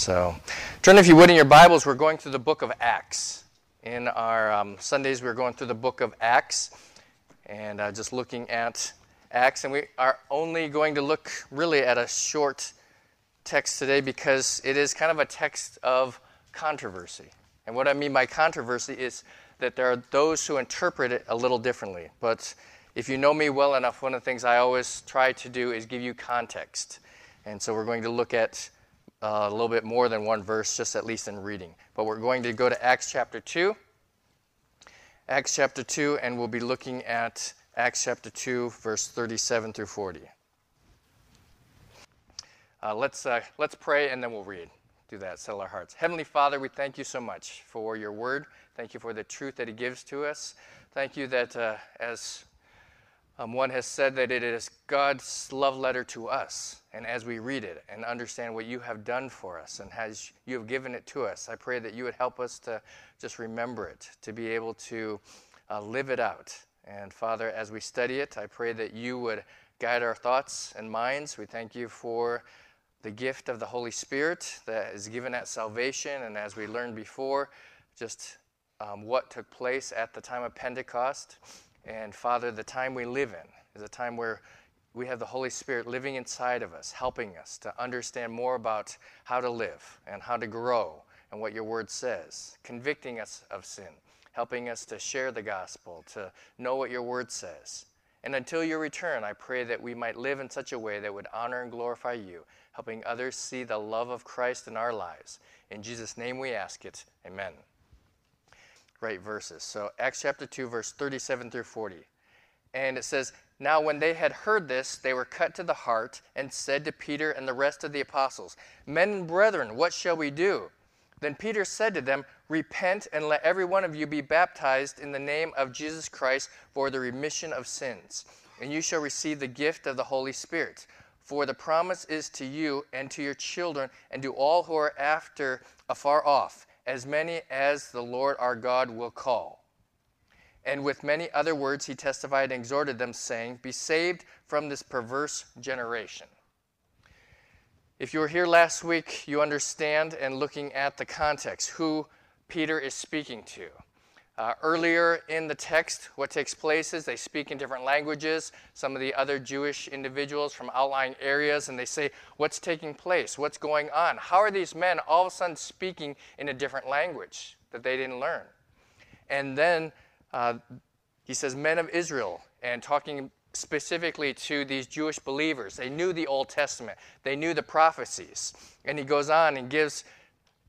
So turn, if you would, in your Bibles. We're going through the book of Acts. In our Sundays, we're going through the book of Acts and just looking at Acts. And we are only going to look really at a short text today because it is kind of a text of controversy. And what I mean by controversy is that there are those who interpret it a little differently. But if you know me well enough, one of the things I always try to do is give you context. And so we're going to look at a little bit more than one verse, just at least in reading. But we're going to go to Acts chapter 2. Acts chapter 2, and we'll be looking at Acts chapter 2, verse 37 through 40. Let's pray, and then we'll read. Do that, settle our hearts. Heavenly Father, we thank you so much for your word. Thank you for the truth that it gives to us. Thank you that as one has said, that it is God's love letter to us. And as we read it and understand what you have done for us and as you have given it to us, I pray that you would help us to just remember it, to be able to live it out. And Father, as we study it, I pray that you would guide our thoughts and minds. We thank you for the gift of the Holy Spirit that is given at salvation. And as we learned before, just what took place at the time of Pentecost. And Father, the time we live in is a time where we have the Holy Spirit living inside of us, helping us to understand more about how to live and how to grow and what your word says, convicting us of sin, helping us to share the gospel, to know what your word says. And until your return, I pray that we might live in such a way that would honor and glorify you, helping others see the love of Christ in our lives. In Jesus' name we ask it. Amen. Great verses. So Acts chapter 2, verse 37 through 40. And it says, "Now when they had heard this, they were cut to the heart and said to Peter and the rest of the apostles, 'Men and brethren, what shall we do?' Then Peter said to them, 'Repent and let every one of you be baptized in the name of Jesus Christ for the remission of sins, and you shall receive the gift of the Holy Spirit. For the promise is to you and to your children and to all who are after afar off, as many as the Lord our God will call.' And with many other words he testified and exhorted them, saying, 'Be saved from this perverse generation.'" If you were here last week, you understand, and looking at the context, who Peter is speaking to. Earlier in the text, what takes place is they speak in different languages, some of the other Jewish individuals from outlying areas, and they say, "What's taking place? What's going on? How are these men all of a sudden speaking in a different language that they didn't learn?" And then he says, "Men of Israel," and talking specifically to these Jewish believers. They knew the Old Testament. They knew the prophecies. And he goes on and gives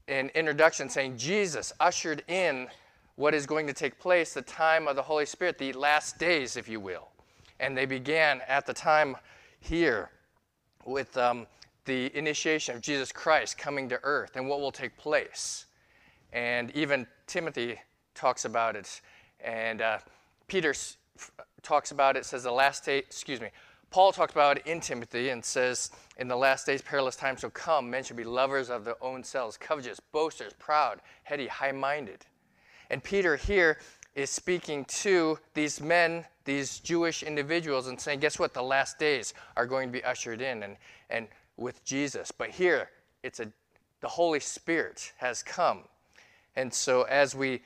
an introduction saying, Jesus ushered in what is going to take place, the time of the Holy Spirit, the last days, if you will. And they began at the time here with the initiation of Jesus Christ coming to earth and what will take place. And even Timothy talks about it. And Peter talks about it, says the last day, Paul talks about it in Timothy and says, "In the last days perilous times shall come. Men shall be lovers of their own selves, covetous, boasters, proud, heady, high-minded." And Peter here is speaking to these men, these Jewish individuals, and saying, guess what? The last days are going to be ushered in and with Jesus. But here, it's the Holy Spirit has come. And so as we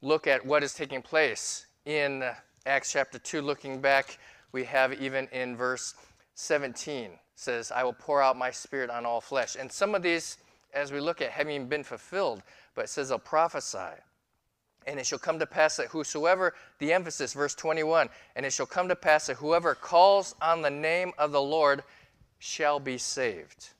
look at what is taking place in Acts chapter 2, looking back, we have even in verse 17, says, "I will pour out my spirit on all flesh." And some of these, as we look at, haven't even been fulfilled, but it says they'll prophesy. "And it shall come to pass that whosoever," the emphasis, verse 21, "and it shall come to pass that whoever calls on the name of the Lord shall be saved."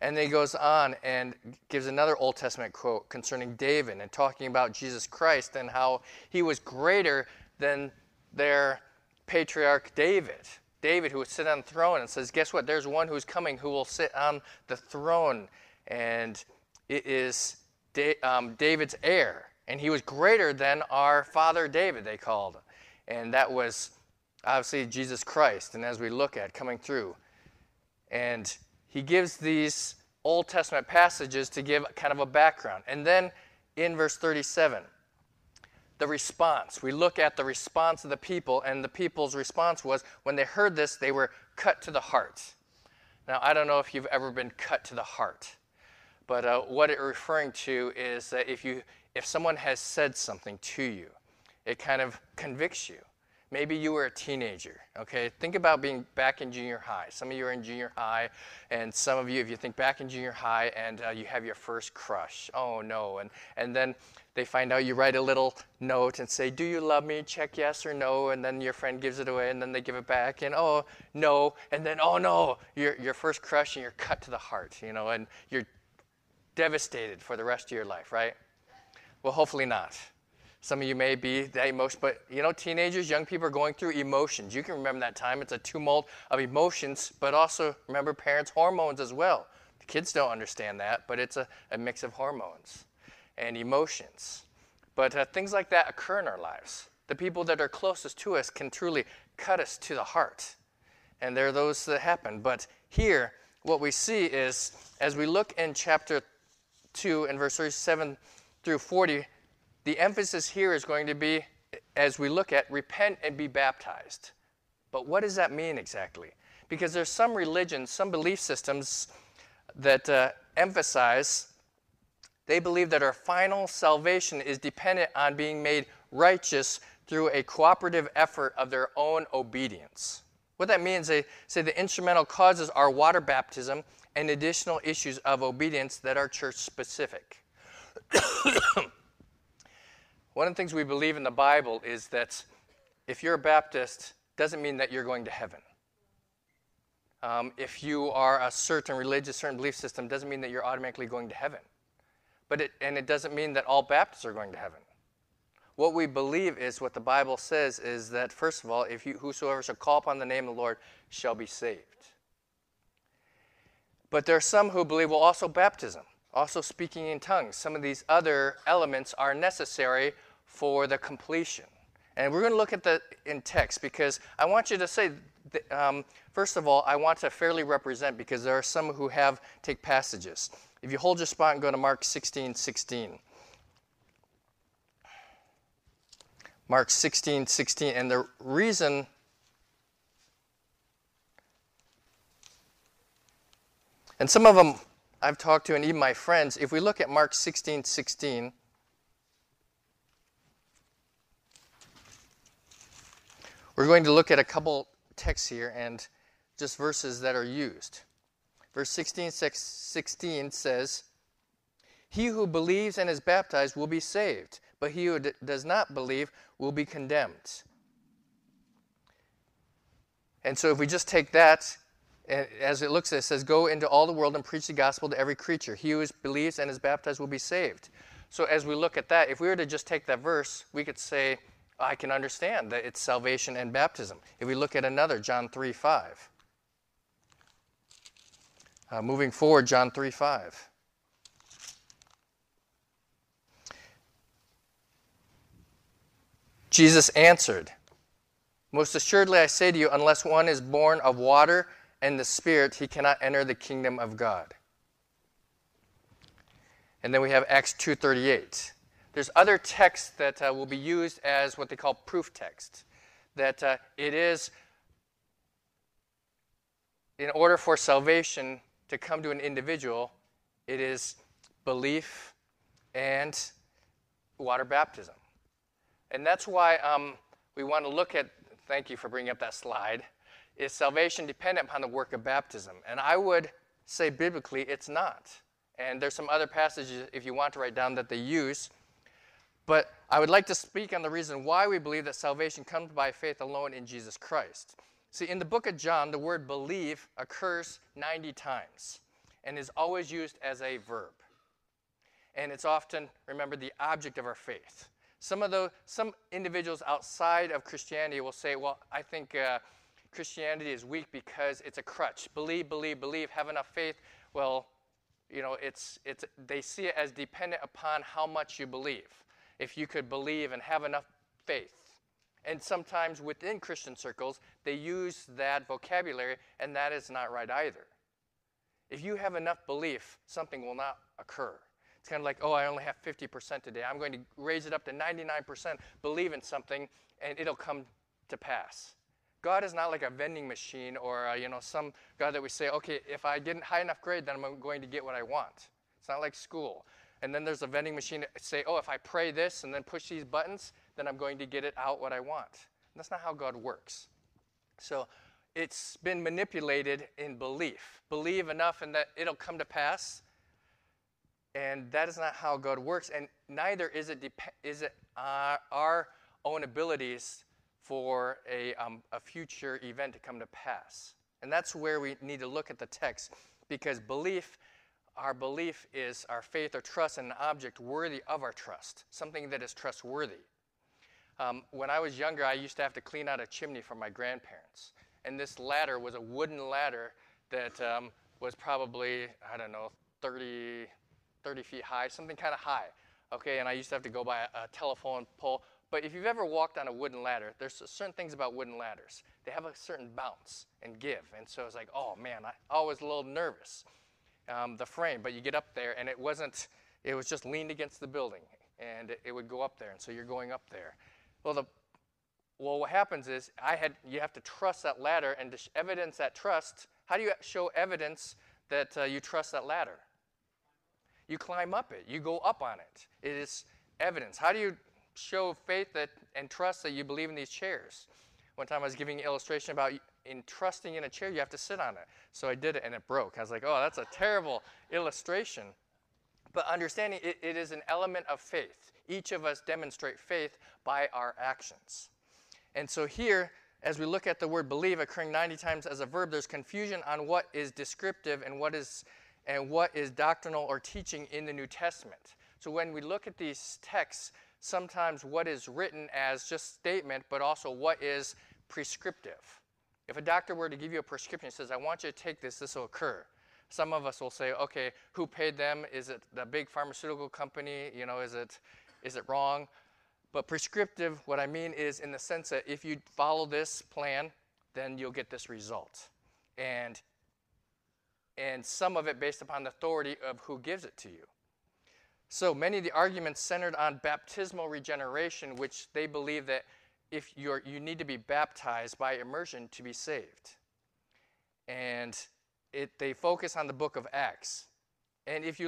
And then he goes on and gives another Old Testament quote concerning David and talking about Jesus Christ and how he was greater than their patriarch David. David who would sit on the throne, and says, guess what? There's one who's coming who will sit on the throne, and it is David's heir. And he was greater than our father David, they called him. And that was obviously Jesus Christ. And as we look at coming through, and he gives these Old Testament passages to give kind of a background. And then in verse 37, the response. We look at the response of the people, and the people's response was, when they heard this, they were cut to the heart. Now, I don't know if you've ever been cut to the heart, But what it's referring to is that if someone has said something to you, it kind of convicts you. Maybe you were a teenager, okay? Think about being back in junior high. Some of you are in junior high, and some of you, if you think back in junior high and you have your first crush, oh no, and then they find out you write a little note and say, do you love me? Check yes or no, and then your friend gives it away, and then they give it back, and oh no, and then oh no, your first crush, and you're cut to the heart, you know, and you're devastated for the rest of your life, right? Well, hopefully not. Some of you may be that emotion, but you know, teenagers, young people are going through emotions. You can remember that time. It's a tumult of emotions, but also remember parents' hormones as well. The kids don't understand that, but it's a mix of hormones and emotions. But things like that occur in our lives. The people that are closest to us can truly cut us to the heart, and there are those that happen. But here, what we see is, as we look in chapter 2 and verse 37 through 40, the emphasis here is going to be, as we look at, repent and be baptized. But what does that mean exactly? Because there's some religions, some belief systems that emphasize, they believe that our final salvation is dependent on being made righteous through a cooperative effort of their own obedience. What that means, they say the instrumental causes are water baptism and additional issues of obedience that are church-specific. One of the things we believe in the Bible is that if you're a Baptist, doesn't mean that you're going to heaven. If you are a certain religious, certain belief system, doesn't mean that you're automatically going to heaven. And it doesn't mean that all Baptists are going to heaven. What we believe is what the Bible says is that, first of all, whosoever shall call upon the name of the Lord shall be saved. But there are some who believe, well, also baptism, also speaking in tongues. Some of these other elements are necessary for the completion. And we're going to look at that in text, because I want you to say, first of all, I want to fairly represent, because there are some who take passages. If you hold your spot and go to Mark 16:16. Mark 16:16, and the reason and some of them I've talked to, and even my friends, if we look at Mark 16:16, we're going to look at a couple texts here and just verses that are used. Verse 16 says, he who believes and is baptized will be saved, but he who does not believe will be condemned. And so if we just take that, and as it looks at it, says, go into all the world and preach the gospel to every creature. He who believes and is baptized will be saved. So as we look at that, if we were to just take that verse, we could say, I can understand that it's salvation and baptism. If we look at another, John 3:5. Moving forward, John 3:5. Jesus answered, most assuredly I say to you, unless one is born of water and the Spirit, he cannot enter the kingdom of God. And then we have Acts 2:38. There's other texts that will be used as what they call proof text, that it is in order for salvation to come to an individual, it is belief and water baptism. And that's why we want to look at, thank you for bringing up that slide, is salvation dependent upon the work of baptism? And I would say biblically it's not. And there's some other passages, if you want to write down, that they use. But I would like to speak on the reason why we believe that salvation comes by faith alone in Jesus Christ. See, in the book of John, the word believe occurs 90 times and is always used as a verb. And it's often, remember, the object of our faith. Some individuals outside of Christianity will say, well, I think Christianity is weak because it's a crutch. Believe, believe, believe, have enough faith. Well, you know, they see it as dependent upon how much you believe. If you could believe and have enough faith. And sometimes within Christian circles, they use that vocabulary, and that is not right either. If you have enough belief, something will not occur. It's kind of like, oh, I only have 50% today. I'm going to raise it up to 99%, believe in something, and it'll come to pass. God is not like a vending machine or, some God that we say, okay, if I get a high enough grade, then I'm going to get what I want. It's not like school. And then there's a vending machine to say, oh, if I pray this and then push these buttons, then I'm going to get it out what I want. And that's not how God works. So it's been manipulated in belief. Believe enough and that it'll come to pass. And that is not how God works. And neither is it, our own abilities for a future event to come to pass. And that's where we need to look at the text, because belief, our belief is our faith or trust in an object worthy of our trust, something that is trustworthy. When I was younger, I used to have to clean out a chimney for my grandparents. And this ladder was a wooden ladder that was probably, I don't know, 30 feet high, something kind of high. Okay, and I used to have to go by a telephone pole. But if you've ever walked on a wooden ladder, there's certain things about wooden ladders. They have a certain bounce and give. And so it's like, oh, man, I always a little nervous, the frame. But you get up there, and it was just leaned against the building. And it would go up there, and so you're going up there. Well, what happens is you have to trust that ladder, and to evidence that trust, how do you show evidence that you trust that ladder? You climb up it. You go up on it. It is evidence. How do you show faith and trust that you believe in these chairs? One time I was giving an illustration about trusting in a chair, you have to sit on it. So I did it, and it broke. I was like, oh, that's a terrible illustration. But understanding it is an element of faith. Each of us demonstrate faith by our actions. And so here, as we look at the word believe occurring 90 times as a verb, there's confusion on what is descriptive and what is doctrinal or teaching in the New Testament. So when we look at these texts, sometimes what is written as just statement, but also what is prescriptive. If a doctor were to give you a prescription, it says, I want you to take this, this will occur. Some of us will say, okay, who paid them? Is it the big pharmaceutical company? You know, is it wrong? But prescriptive, what I mean is in the sense that if you follow this plan, then you'll get this result. And some of it based upon the authority of who gives it to you. So many of the arguments centered on baptismal regeneration, which they believe that if you need to be baptized by immersion to be saved. And they focus on the book of Acts. And if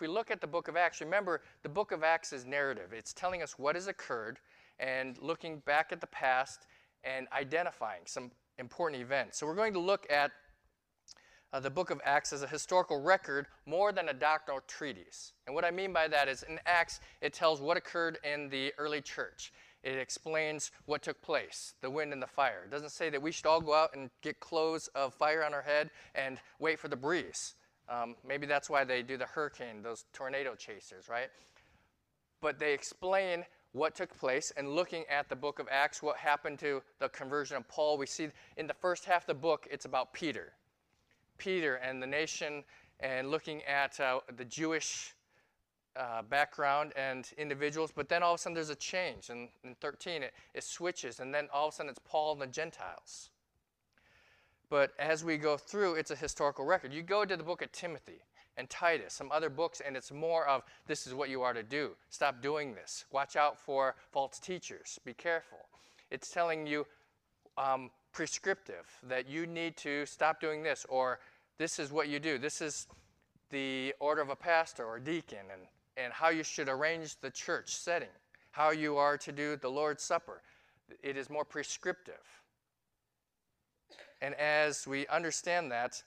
we look at the book of Acts, remember, the book of Acts is narrative. It's telling us what has occurred and looking back at the past and identifying some important events. So we're going to look at the book of Acts as a historical record more than a doctrinal treatise. And what I mean by that is in Acts, it tells what occurred in the early church. It explains what took place, the wind and the fire. It doesn't say that we should all go out and get clothes of fire on our head and wait for the breeze. Maybe that's why they do the hurricane, those tornado chasers, right? But they explain what took place, and looking at the book of Acts, what happened to the conversion of Paul. We see in the first half of the book, it's about Peter and the nation, and looking at the Jewish background and individuals, but then all of a sudden there's a change. And in 13, it switches, and then all of a sudden it's Paul and the Gentiles. But as we go through, it's a historical record. You go to the book of Timothy and Titus, some other books, and it's more of this is what you are to do. Stop doing this. Watch out for false teachers. Be careful. It's telling you prescriptive, that you need to stop doing this, or this is what you do. This is the order of a pastor or deacon, and how you should arrange the church setting, how you are to do the Lord's Supper. It is more prescriptive. And as we understand that,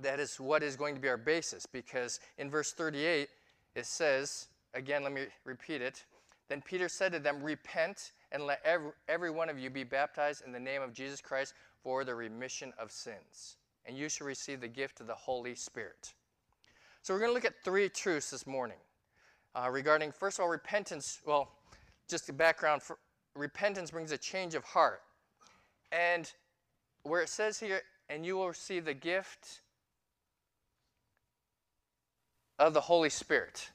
that is what is going to be our basis, because in verse 38, it says, again, let me repeat it, then Peter said to them, repent, and let every one of you be baptized in the name of Jesus Christ for the remission of sins. And you shall receive the gift of the Holy Spirit. So we're going to look at three truths this morning regarding, first of all, repentance. Well, just the background, repentance brings a change of heart. And where it says here, and you will receive the gift of the Holy Spirit.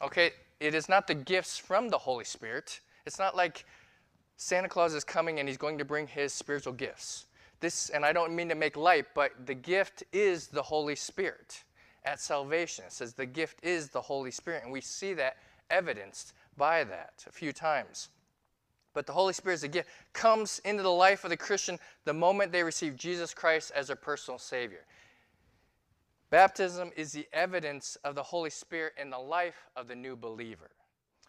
Okay, it is not the gifts from the Holy Spirit. It's not like Santa Claus is coming and he's going to bring his spiritual gifts. This, and I don't mean to make light, but the gift is the Holy Spirit at salvation. It says the gift is the Holy Spirit, and we see that evidenced by that a few times. But the Holy Spirit is a gift, comes into the life of the Christian the moment they receive Jesus Christ as their personal Savior. Baptism is the evidence of the Holy Spirit in the life of the new believer.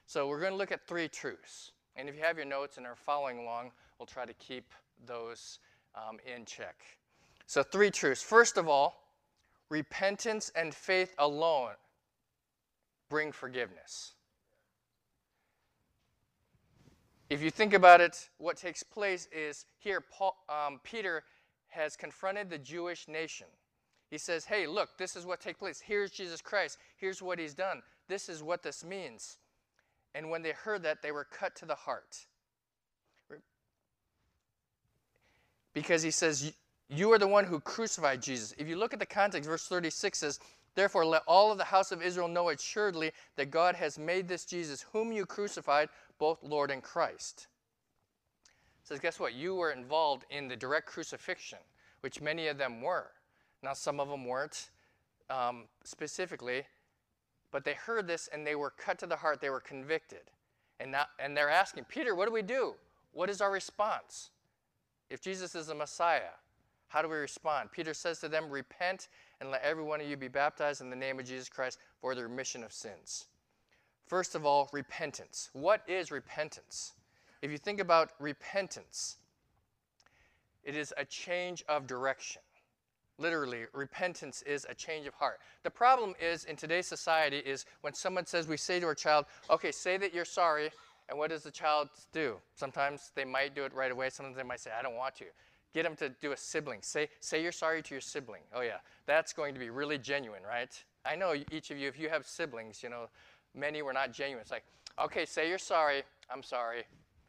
So we're going to look at three truths. And if you have your notes and are following along, we'll try to keep those in check. So three truths. First of all, repentance and faith alone bring forgiveness. If you think about it, what takes place is here Peter has confronted the Jewish nation. He says, hey, look, this is what takes place. Here's Jesus Christ. Here's what he's done. This is what this means. And when they heard that, they were cut to the heart. Because he says, you are the one who crucified Jesus. If you look at the context, verse 36 says, therefore let all of the house of Israel know assuredly that God has made this Jesus, whom you crucified, both Lord and Christ. It says, guess what? You were involved in the direct crucifixion, which many of them were. Now, some of them weren't specifically, but they heard this and they were cut to the heart. They were convicted. And they're asking, Peter, what do we do? What is our response? If Jesus is the Messiah, how do we respond? Peter says to them, repent and let every one of you be baptized in the name of Jesus Christ for the remission of sins. First of all, repentance. What is repentance? If you think about repentance, it is a change of direction. Literally, repentance is a change of heart. The problem is, in today's society, is when someone says, we say to our child, okay, say that you're sorry, and what does the child do? Sometimes they might do it right away. Sometimes they might say, I don't want to. Get them to do a sibling. Say you're sorry to your sibling. Oh, yeah, that's going to be really genuine, right? I know each of you, if you have siblings, you know, many were not genuine. It's like, okay, say you're sorry. I'm sorry,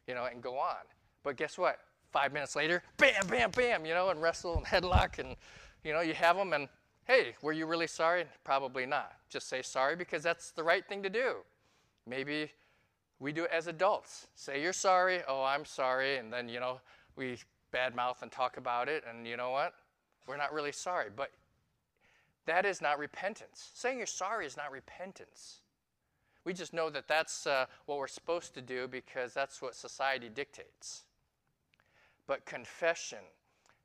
you know, and go on. But guess what? 5 minutes later, bam, bam, bam, you know, and wrestle and headlock and, you know, you have them and, hey, were you really sorry? Probably not. Just say sorry because that's the right thing to do. Maybe we do it as adults. Say you're sorry. Oh, I'm sorry. And then, you know, we badmouth and talk about it. And you know what? We're not really sorry. But that is not repentance. Saying you're sorry is not repentance. We just know that that's what we're supposed to do because that's what society dictates. But confession,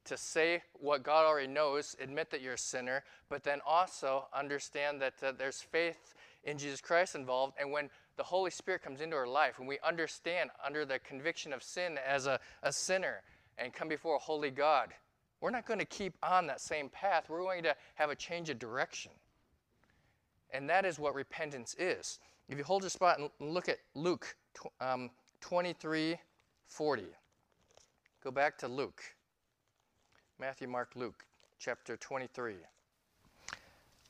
to say what God already knows, admit that you're a sinner, but then also understand that there's faith in Jesus Christ involved. And when the Holy Spirit comes into our life, when we understand under the conviction of sin as a sinner and come before a holy God, we're not going to keep on that same path. We're going to have a change of direction. And that is what repentance is. If you hold your spot and look at Luke 23:40, go back to Luke. Matthew, Mark, Luke, chapter 23.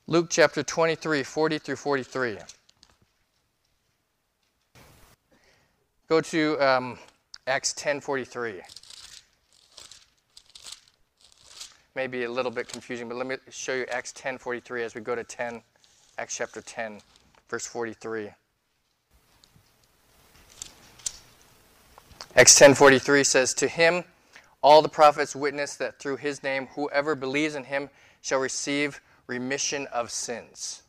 Luke, chapter 23, 40 through 43. Go to Acts 10:43. Maybe a little bit confusing, but let me show you Acts 10:43 as we go to Acts chapter 10, verse 43. Acts 10:43 says, to him all the prophets witness that through his name, whoever believes in him shall receive remission of sins.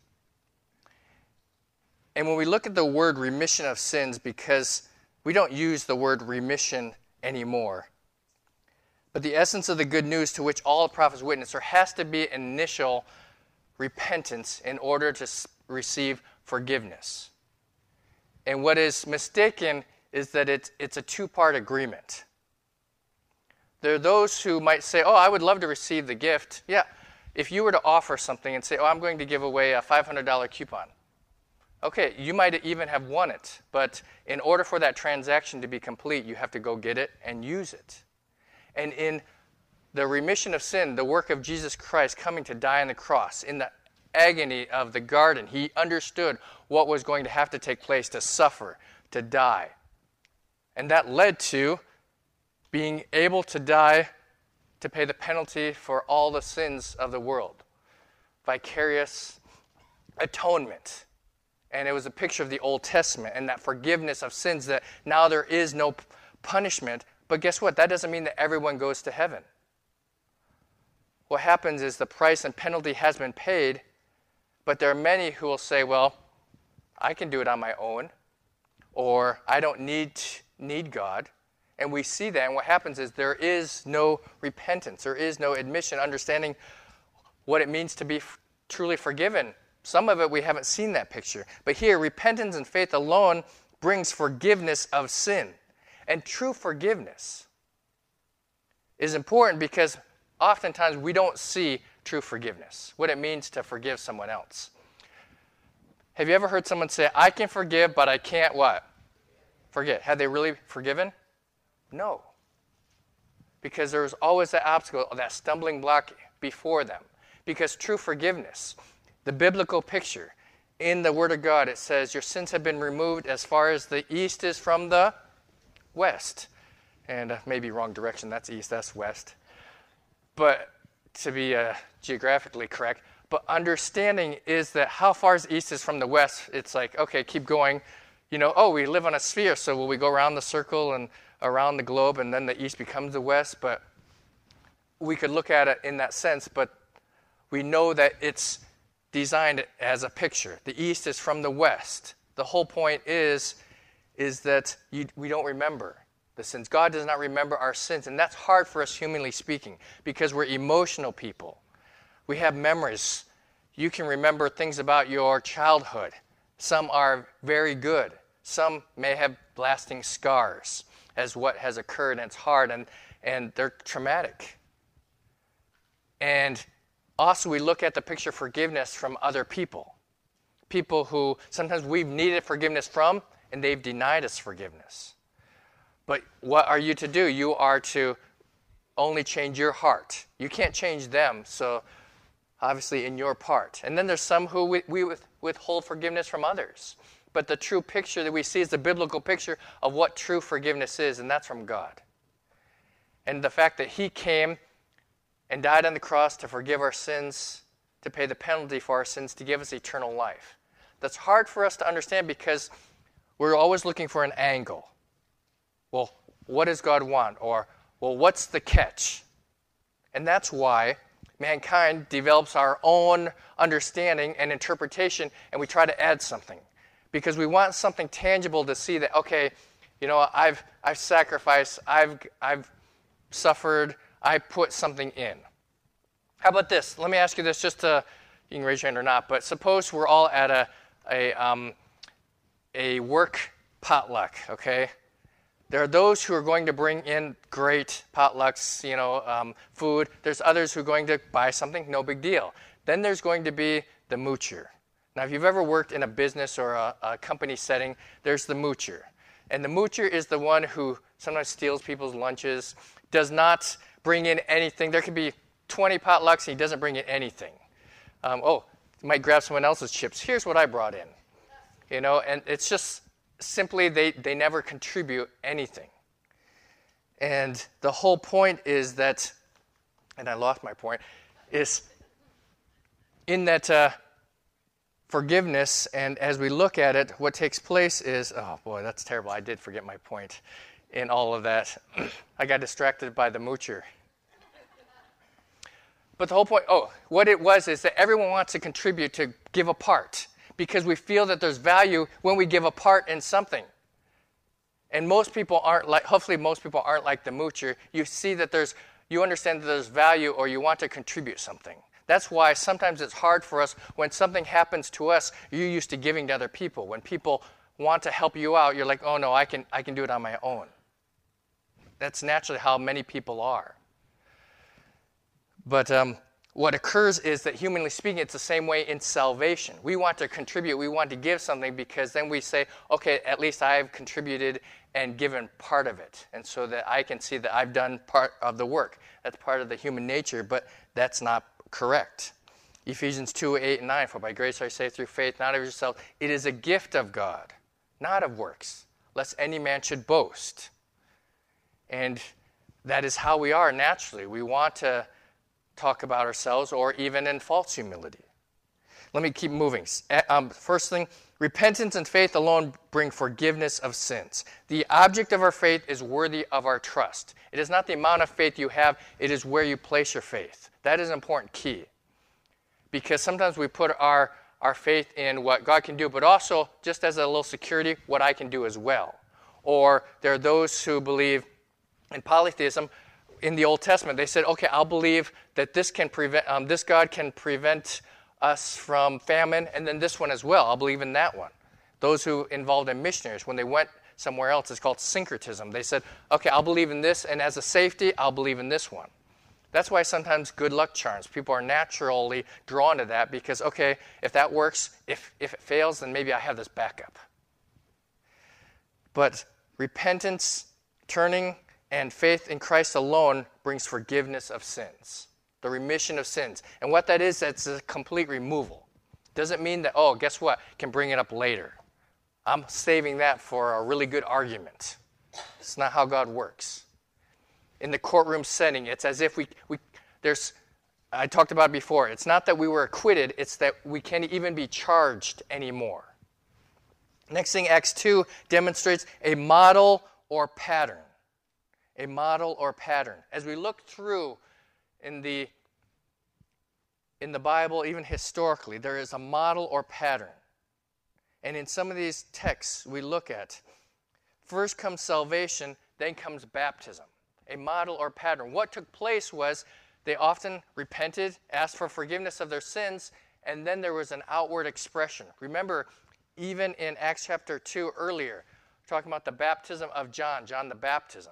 And when we look at the word remission of sins, because we don't use the word remission anymore, but the essence of the good news to which all the prophets witness, there has to be initial repentance in order to receive forgiveness. And what is mistaken is that it's a two-part agreement. There are those who might say, oh, I would love to receive the gift. Yeah, if you were to offer something and say, oh, I'm going to give away a $500 coupon. Okay, you might even have won it, but in order for that transaction to be complete, you have to go get it and use it. And in the remission of sin, the work of Jesus Christ coming to die on the cross, in the agony of the garden, he understood what was going to have to take place to suffer, to die. And that led to being able to die to pay the penalty for all the sins of the world. Vicarious atonement. And it was a picture of the Old Testament and that forgiveness of sins that now there is no punishment. But guess what? That doesn't mean that everyone goes to heaven. What happens is the price and penalty has been paid, but there are many who will say, well, I can do it on my own, or I don't need God. And we see that, and what happens is there is no repentance. There is no admission, understanding what it means to be truly forgiven. Some of it we haven't seen that picture. But here, repentance and faith alone brings forgiveness of sin. And true forgiveness is important because oftentimes we don't see true forgiveness, what it means to forgive someone else. Have you ever heard someone say, I can forgive, but I can't what? Forget. Had they really forgiven? No. Because there was always that obstacle, that stumbling block before them. Because true forgiveness, the biblical picture, in the Word of God, it says, your sins have been removed as far as the east is from the west. And maybe wrong direction, that's east, that's west. But to be geographically correct, but understanding is that how far as east is from the west, it's like, okay, keep going. You know, oh, we live on a sphere, so will we go around the circle and around the globe, and then the east becomes the west? But we could look at it in that sense, but we know that it's designed as a picture. The east is from the west. The whole point is that we don't remember the sins. God does not remember our sins, and that's hard for us humanly speaking because we're emotional people. We have memories. You can remember things about your childhood. Some are very good. Some may have lasting scars as what has occurred, and it's hard, and they're traumatic. And also, we look at the picture of forgiveness from other people. People who sometimes we've needed forgiveness from, and they've denied us forgiveness. But what are you to do? You are to only change your heart. You can't change them, so obviously in your part. And then there's some who we withhold forgiveness from others. But the true picture that we see is the biblical picture of what true forgiveness is, and that's from God. And the fact that He came and died on the cross to forgive our sins, to pay the penalty for our sins, to give us eternal life. That's hard for us to understand because we're always looking for an angle. Well, what does God want? Or, well, what's the catch? And that's why mankind develops our own understanding and interpretation, and we try to add something. Because we want something tangible to see that, okay, you know, I've sacrificed, I've suffered, I put something in. How about this? Let me ask you this, just to, you can raise your hand or not, but suppose we're all at a work potluck, okay? There are those who are going to bring in great potlucks, you know, food. There's others who are going to buy something, no big deal. Then there's going to be the moocher. Now, if you've ever worked in a business or a company setting, there's the moocher. And the moocher is the one who sometimes steals people's lunches, does not bring in anything. There could be 20 potlucks, and he doesn't bring in anything. He might grab someone else's chips. Here's what I brought in. You know, and it's just simply they never contribute anything. And the whole point is that, and I lost my point, is in that forgiveness, and as we look at it, what takes place is, oh boy, that's terrible. I did forget my point. In all of that, I got distracted by the moocher. But the whole point, what it was is that everyone wants to contribute, to give a part, because we feel that there's value when we give a part in something. And most people aren't like the moocher. You see that you understand that there's value, or you want to contribute something. That's why sometimes it's hard for us when something happens to us. You're used to giving to other people. When people want to help you out, you're like, oh no, I can do it on my own. That's naturally how many people are. But what occurs is that, humanly speaking, it's the same way in salvation. We want to contribute. We want to give something because then we say, okay, at least I have contributed and given part of it. And so that I can see that I've done part of the work. That's part of the human nature, but that's not correct. Ephesians 2:8-9, for by grace are saved through faith, not of yourselves. It is a gift of God, not of works, lest any man should boast. And that is how we are naturally. We want to talk about ourselves, or even in false humility. Let me keep moving. First thing, repentance and faith alone bring forgiveness of sins. The object of our faith is worthy of our trust. It is not the amount of faith you have, it is where you place your faith. That is an important key. Because sometimes we put our faith in what God can do, but also, just as a little security, what I can do as well. Or there are those who believe in polytheism. In the Old Testament, they said, okay, I'll believe that this God can prevent us from famine, and then this one as well. I'll believe in that one. Those who involved in missionaries, when they went somewhere else, it's called syncretism. They said, okay, I'll believe in this, and as a safety, I'll believe in this one. That's why sometimes good luck charms. People are naturally drawn to that because, okay, if that works, if it fails, then maybe I have this backup. But repentance, turning, and faith in Christ alone brings forgiveness of sins, the remission of sins. And what that is, that's a complete removal. Doesn't mean that, oh, guess what, can bring it up later. I'm saving that for a really good argument. It's not how God works. In the courtroom setting, it's as if I talked about it before, it's not that we were acquitted, it's that we can't even be charged anymore. Next thing, Acts 2 demonstrates a model or pattern. A model or pattern. As we look through in the Bible, even historically, there is a model or pattern. And in some of these texts we look at, first comes salvation, then comes baptism. A model or pattern. What took place was they often repented, asked for forgiveness of their sins, and then there was an outward expression. Remember, even in Acts chapter 2 earlier, talking about the baptism of John the Baptist,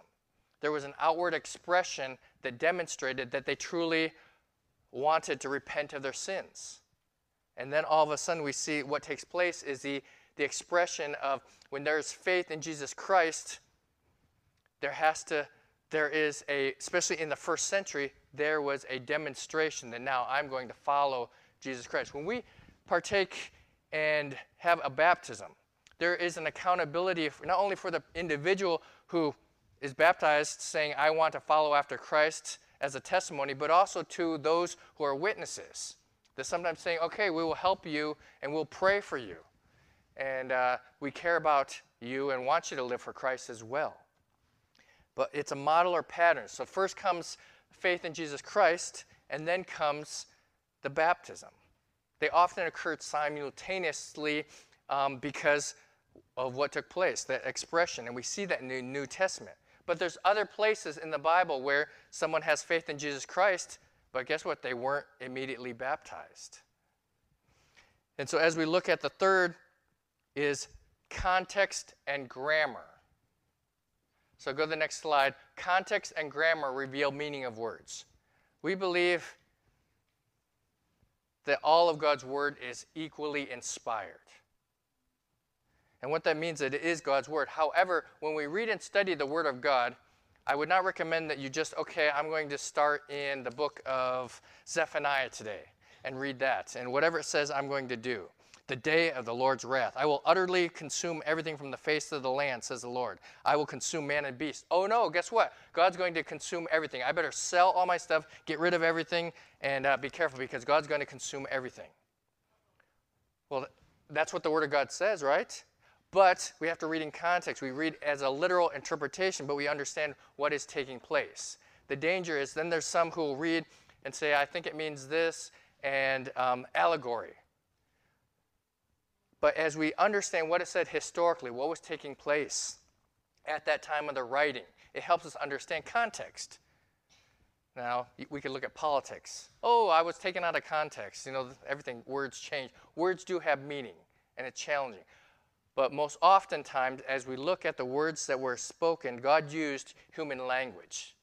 there was an outward expression that demonstrated that they truly wanted to repent of their sins. And then all of a sudden we see what takes place is the expression of when there is faith in Jesus Christ, especially in the first century, there was a demonstration that now I'm going to follow Jesus Christ. When we partake and have a baptism, there is an accountability not only for the individual who is baptized saying, I want to follow after Christ as a testimony, but also to those who are witnesses. They're sometimes saying, okay, we will help you and we'll pray for you. And we care about you and want you to live for Christ as well. But it's a model or pattern. So first comes faith in Jesus Christ, and then comes the baptism. They often occurred simultaneously because of what took place, that expression. And we see that in the New Testament. But there's other places in the Bible where someone has faith in Jesus Christ, but guess what? They weren't immediately baptized. And so as we look at the third is context and grammar. So go to the next slide. Context and grammar reveal meaning of words. We believe that all of God's word is equally inspired. And what that means is it is God's word. However, when we read and study the word of God, I would not recommend that you just, okay, I'm going to start in the book of Zephaniah today and read that. And whatever it says, I'm going to do. The day of the Lord's wrath. I will utterly consume everything from the face of the land, says the Lord. I will consume man and beast. Oh no, guess what? God's going to consume everything. I better sell all my stuff, get rid of everything, and be careful because God's going to consume everything. Well, that's what the Word of God says, right? But we have to read in context. We read as a literal interpretation, but we understand what is taking place. The danger is then there's some who will read and say, I think it means this, and allegory. But as we understand what it said historically, what was taking place at that time of the writing, it helps us understand context. Now, we could look at politics. Oh, I was taken out of context. You know, everything, words change. Words do have meaning, and it's challenging. But most oftentimes, as we look at the words that were spoken, God used human language.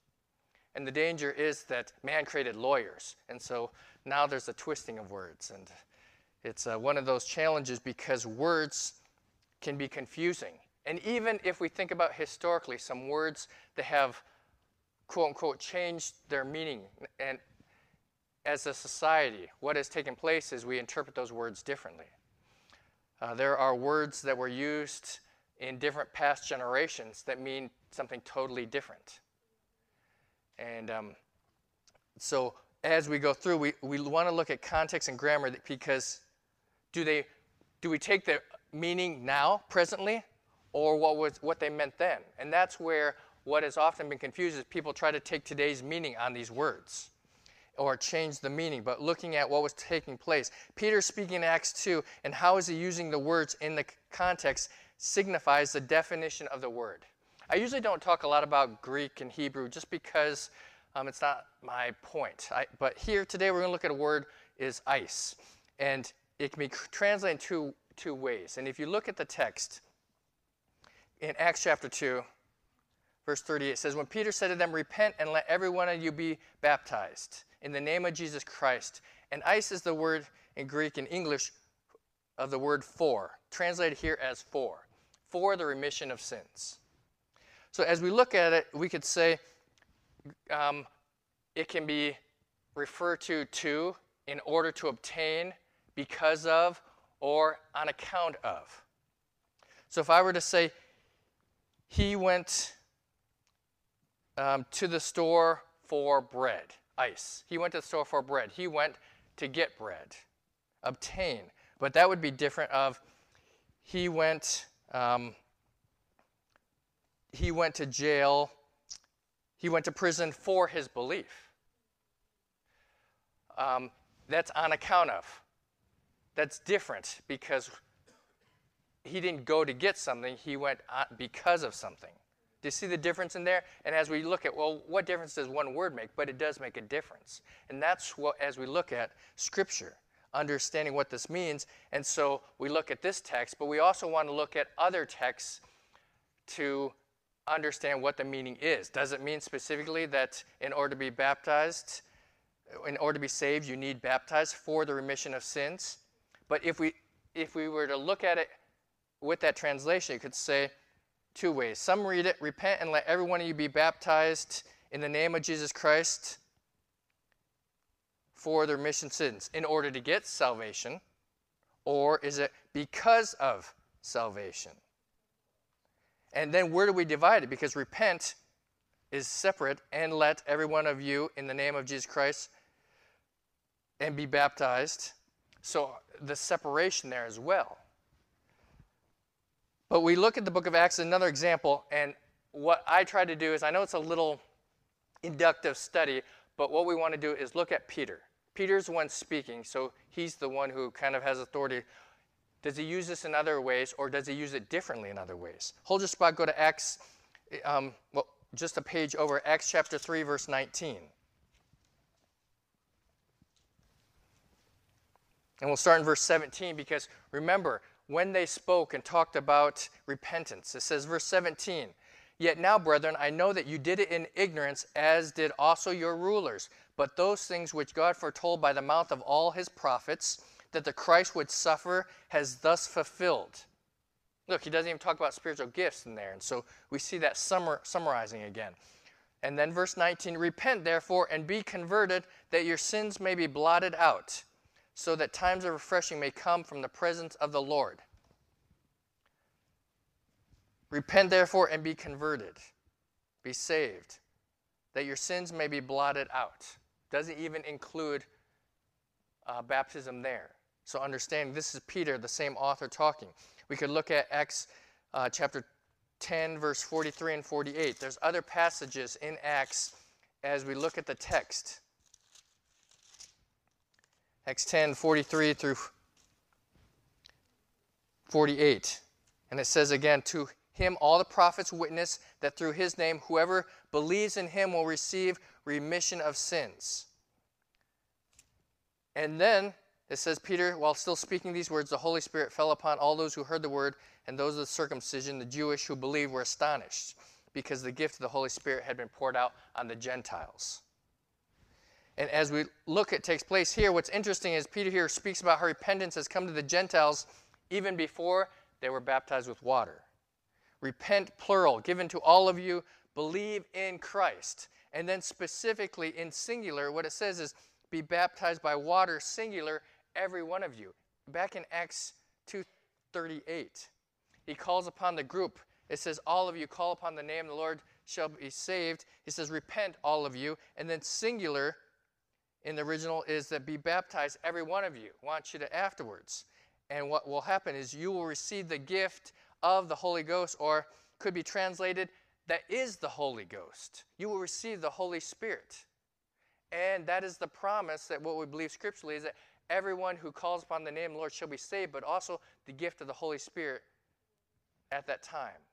And the danger is that man created lawyers. And so now there's a twisting of words, and it's one of those challenges because words can be confusing. And even if we think about historically, some words that have, quote unquote, changed their meaning. And as a society, what has taken place is we interpret those words differently. There are words that were used in different past generations that mean something totally different. And so as we go through, we want to look at context and grammar because do we take the meaning now, presently, or what they meant then? And that's where what has often been confused is people try to take today's meaning on these words or change the meaning, but looking at what was taking place. Peter speaking in Acts 2, and how is he using the words in the context signifies the definition of the word. I usually don't talk a lot about Greek and Hebrew just because it's not my point. But here today we're going to look at a word is ice. And it can be translated in two ways. And if you look at the text in Acts chapter 2, verse 38, it says, "When Peter said to them, 'Repent and let every one of you be baptized in the name of Jesus Christ.'" And eis is the word in Greek and English of the word for, translated here as for the remission of sins. So as we look at it, we could say it can be referred to, in order to obtain, because of, or on account of. So if I were to say, he went to the store for bread, eis. He went to the store for bread. He went to get bread, obtain. But that would be different of he went to jail, he went to prison for his belief. That's on account of. That's different because he didn't go to get something, he went because of something. Do you see the difference in there? And as we look at, well, what difference does one word make? But it does make a difference. And that's what, as we look at Scripture, understanding what this means. And so we look at this text, but we also want to look at other texts to understand what the meaning is. Does it mean specifically that in order to be baptized, in order to be saved, you need baptized for the remission of sins? But if we were to look at it with that translation, you could say two ways. Some read it, repent and let every one of you be baptized in the name of Jesus Christ for the remission of sins, in order to get salvation, or is it because of salvation? And then where do we divide it? Because repent is separate, and let every one of you in the name of Jesus Christ and be baptized. So the separation there as well. But we look at the book of Acts, another example, and what I try to do is, I know it's a little inductive study, but what we want to do is look at Peter. Peter's the one speaking, so he's the one who kind of has authority. Does he use this in other ways, or does he use it differently in other ways? Hold your spot, go to Acts, well, just a page over, Acts chapter 3, verse 19. And we'll start in verse 17, because remember, when they spoke and talked about repentance, it says, verse 17, "Yet now, brethren, I know that you did it in ignorance, as did also your rulers. But those things which God foretold by the mouth of all his prophets, that the Christ would suffer, has thus fulfilled." Look, he doesn't even talk about spiritual gifts in there. And so we see that summarizing again. And then verse 19, "Repent, therefore, and be converted, that your sins may be blotted out, so that times of refreshing may come from the presence of the Lord." Repent, therefore, and be converted, be saved, that your sins may be blotted out. Doesn't even include baptism there. So understanding this is Peter, the same author, talking. We could look at Acts chapter 10, verse 43 and 48. There's other passages in Acts as we look at the text. Acts 10, 43 through 48. And it says again, "To him all the prophets witness that through his name whoever believes in him will receive remission of sins." And then it says, "Peter, while still speaking these words, the Holy Spirit fell upon all those who heard the word, and those of the circumcision, the Jewish who believed, were astonished, because the gift of the Holy Spirit had been poured out on the Gentiles." And as we look at takes place here, what's interesting is Peter here speaks about how repentance has come to the Gentiles even before they were baptized with water. Repent, plural, given to all of you, believe in Christ. And then specifically in singular, what it says is, be baptized by water, singular, every one of you. Back in Acts 2:38, he calls upon the group. It says, all of you call upon the name of the Lord shall be saved. He says, repent, all of you. And then singular in the original is that be baptized, every one of you. I want you to afterwards. And what will happen is you will receive the gift of the Holy Ghost, or could be translated, that is the Holy Ghost. You will receive the Holy Spirit. And that is the promise that what we believe scripturally is that everyone who calls upon the name of the Lord shall be saved, but also the gift of the Holy Spirit at that time.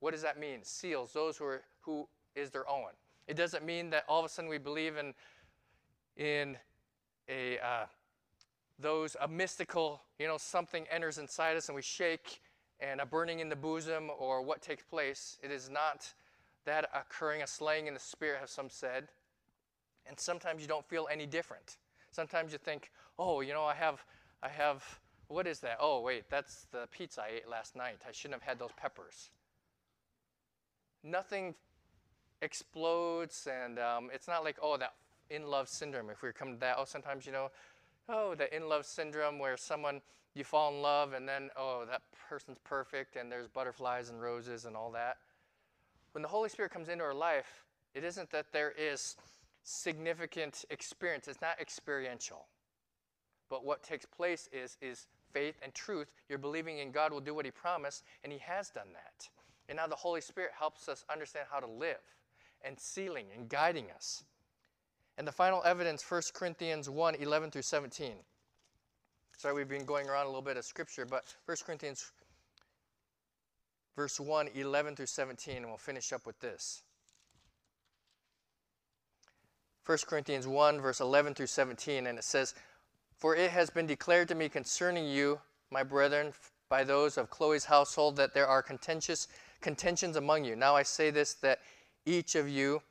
What does that mean? Seals, those who is their own. It doesn't mean that all of a sudden we believe in a those, a mystical, something enters inside us and we shake, and a burning in the bosom, or what takes place. It is not that occurring, a slaying in the spirit, have some said. And sometimes you don't feel any different. Sometimes you think, oh, I have, what is that? Oh, wait, that's the pizza I ate last night. I shouldn't have had those peppers. Nothing explodes, and it's not like, oh, that in-love syndrome. If we come to that, oh, sometimes, oh, the in-love syndrome where someone, you fall in love, and then, oh, that person's perfect, and there's butterflies and roses and all that. When the Holy Spirit comes into our life, it isn't that there is significant experience. It's not experiential. But what takes place is faith and truth. You're believing in God will do what he promised, and he has done that. And now the Holy Spirit helps us understand how to live and sealing and guiding us. And the final evidence, 1 Corinthians 1, 11 through 17. Sorry, we've been going around a little bit of scripture, but 1 Corinthians verse 1, 11 through 17, and we'll finish up with this. 1 Corinthians 1, verse 11 through 17, and it says, "For it has been declared to me concerning you, my brethren, by those of Chloe's household, that there are contentions among you. Now I say this, that each of you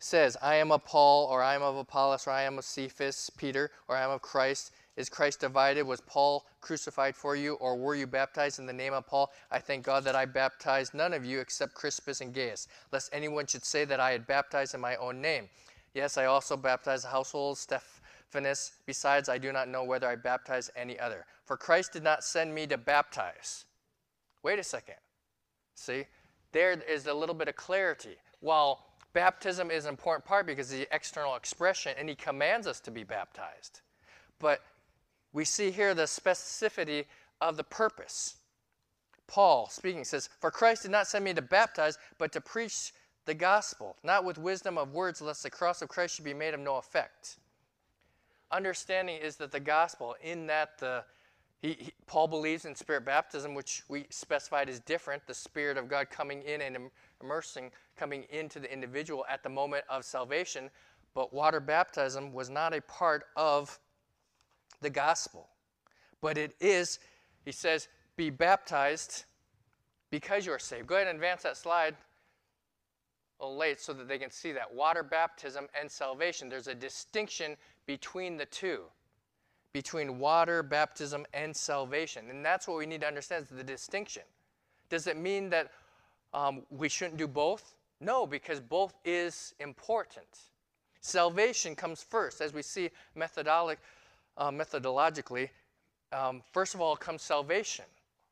says, I am of Paul, or I am of Apollos, or I am of Cephas, Peter, or I am of Christ. Is Christ divided? Was Paul crucified for you, or were you baptized in the name of Paul? I thank God that I baptized none of you except Crispus and Gaius, lest anyone should say that I had baptized in my own name. Yes, I also baptized the household Stephanas. Besides, I do not know whether I baptized any other. For Christ did not send me to baptize." Wait a second. See, there is a little bit of clarity. While baptism is an important part because it's the external expression, and he commands us to be baptized, but we see here the specificity of the purpose. Paul, speaking, says, "For Christ did not send me to baptize, but to preach the gospel, not with wisdom of words, lest the cross of Christ should be made of no effect." Understanding is that the gospel, in that Paul believes in spirit baptism, which we specified is different, the Spirit of God coming in and immersing, coming into the individual at the moment of salvation, but water baptism was not a part of the gospel. But it is, he says, be baptized because you are saved. Go ahead and advance that slide a little late so that they can see that. Water baptism and salvation. There's a distinction between the two, between water baptism and salvation. And that's what we need to understand, is the distinction. Does it mean that we shouldn't do both? No, because both is important. Salvation comes first, as we see methodologically, first of all comes salvation,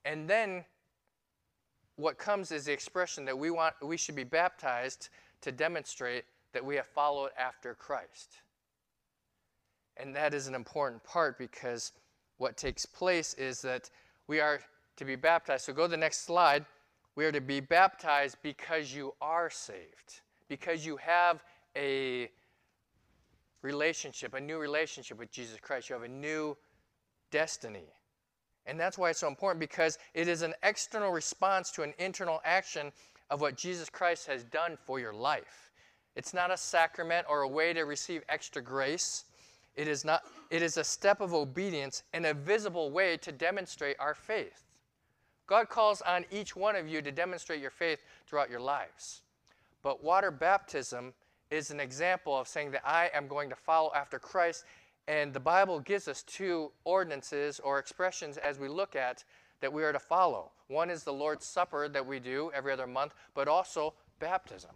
and then what comes is the expression that we should be baptized to demonstrate that we have followed after Christ. And that is an important part, because what takes place is that we are to be baptized. So go to the next slide. We are to be baptized because you are saved, because you have a relationship, a new relationship with Jesus Christ. You have a new destiny. And that's why it's so important, because it is an external response to an internal action of what Jesus Christ has done for your life. It's not a sacrament or a way to receive extra grace. It is not. It is a step of obedience and a visible way to demonstrate our faith. God calls on each one of you to demonstrate your faith throughout your lives. But water baptism is an example of saying that I am going to follow after Christ. And the Bible gives us two ordinances or expressions as we look at that we are to follow. One is the Lord's Supper that we do every other month, but also baptism.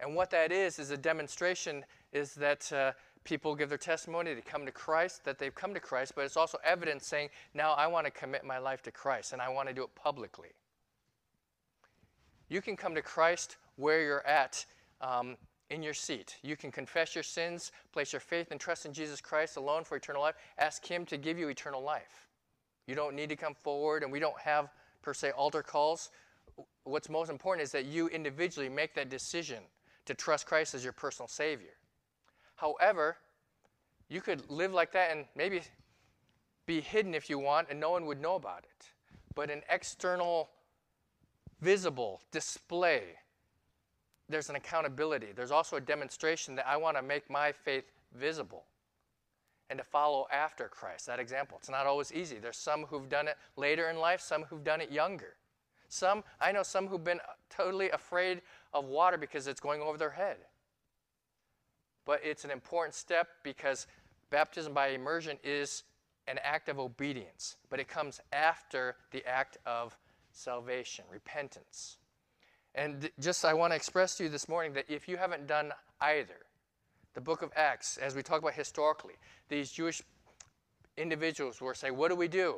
And what that is a demonstration, is that people give their testimony, they come to Christ, that they've come to Christ, but it's also evidence saying, now I want to commit my life to Christ, and I want to do it publicly. You can come to Christ where you're at, in your seat. You can confess your sins, place your faith and trust in Jesus Christ alone for eternal life, ask him to give you eternal life. You don't need to come forward, and we don't have, per se, altar calls. What's most important is that you individually make that decision to trust Christ as your personal Savior. However, you could live like that and maybe be hidden if you want, and no one would know about it. But an external, visible display, there's an accountability. There's also a demonstration that I want to make my faith visible. and to follow after Christ. That example, it's not always easy. There's some who've done it later in life, some who've done it younger. I know some who've been totally afraid of water because it's going over their head. But it's an important step because baptism by immersion is an act of obedience, but it comes after the act of salvation, repentance. And just I want to express to you this morning that if you haven't done either, the book of Acts, as we talk about historically, these Jewish individuals were saying, what do we do?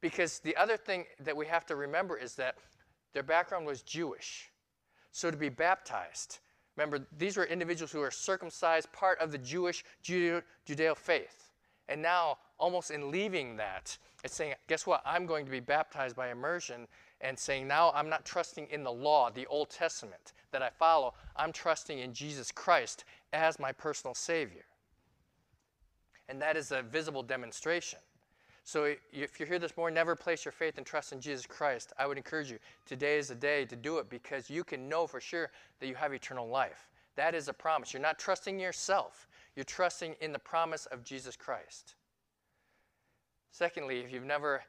Because the other thing that we have to remember is that their background was Jewish. So to be baptized, remember, these were individuals who were circumcised, part of the Jewish Judeo faith. And now, almost in leaving that, it's saying, guess what? I'm going to be baptized by immersion, and saying, now I'm not trusting in the law, the Old Testament that I follow. I'm trusting in Jesus Christ as my personal Savior. And that is a visible demonstration. So if you're here this morning, never place your faith and trust in Jesus Christ, I would encourage you, today is the day to do it, because you can know for sure that you have eternal life. That is a promise. You're not trusting yourself. You're trusting in the promise of Jesus Christ. Secondly, if you've never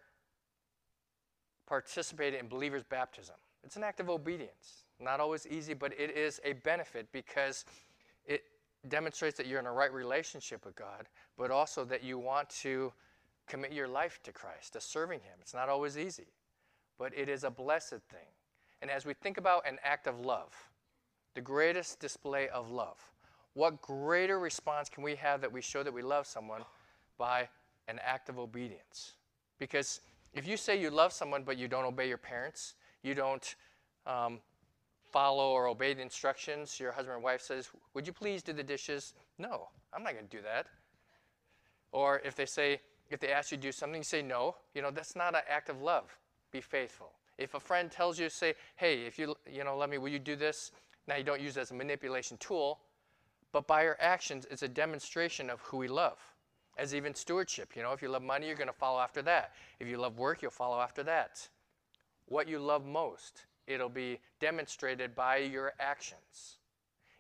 participated in believers' baptism, it's an act of obedience. Not always easy, but it is a benefit because it demonstrates that you're in a right relationship with God, but also that you want to commit your life to Christ, to serving Him. It's not always easy, but it is a blessed thing. And as we think about an act of love, the greatest display of love, what greater response can we have that we show that we love someone by an act of obedience? Because if you say you love someone but you don't obey your parents, you don't follow or obey the instructions, your husband or wife says, would you please do the dishes? No, I'm not going to do that. Or if they ask you to do something, you say no. You know, that's not an act of love. Be faithful. If a friend tells you, say, hey, if you love me, will you do this? Now you don't use it as a manipulation tool, but by your actions, it's a demonstration of who we love. As even stewardship, you know, if you love money, you're going to follow after that. If you love work, you'll follow after that. What you love most, it'll be demonstrated by your actions.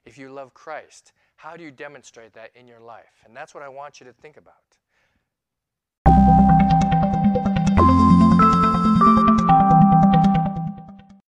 If you love Christ, how do you demonstrate that in your life? And that's what I want you to think about.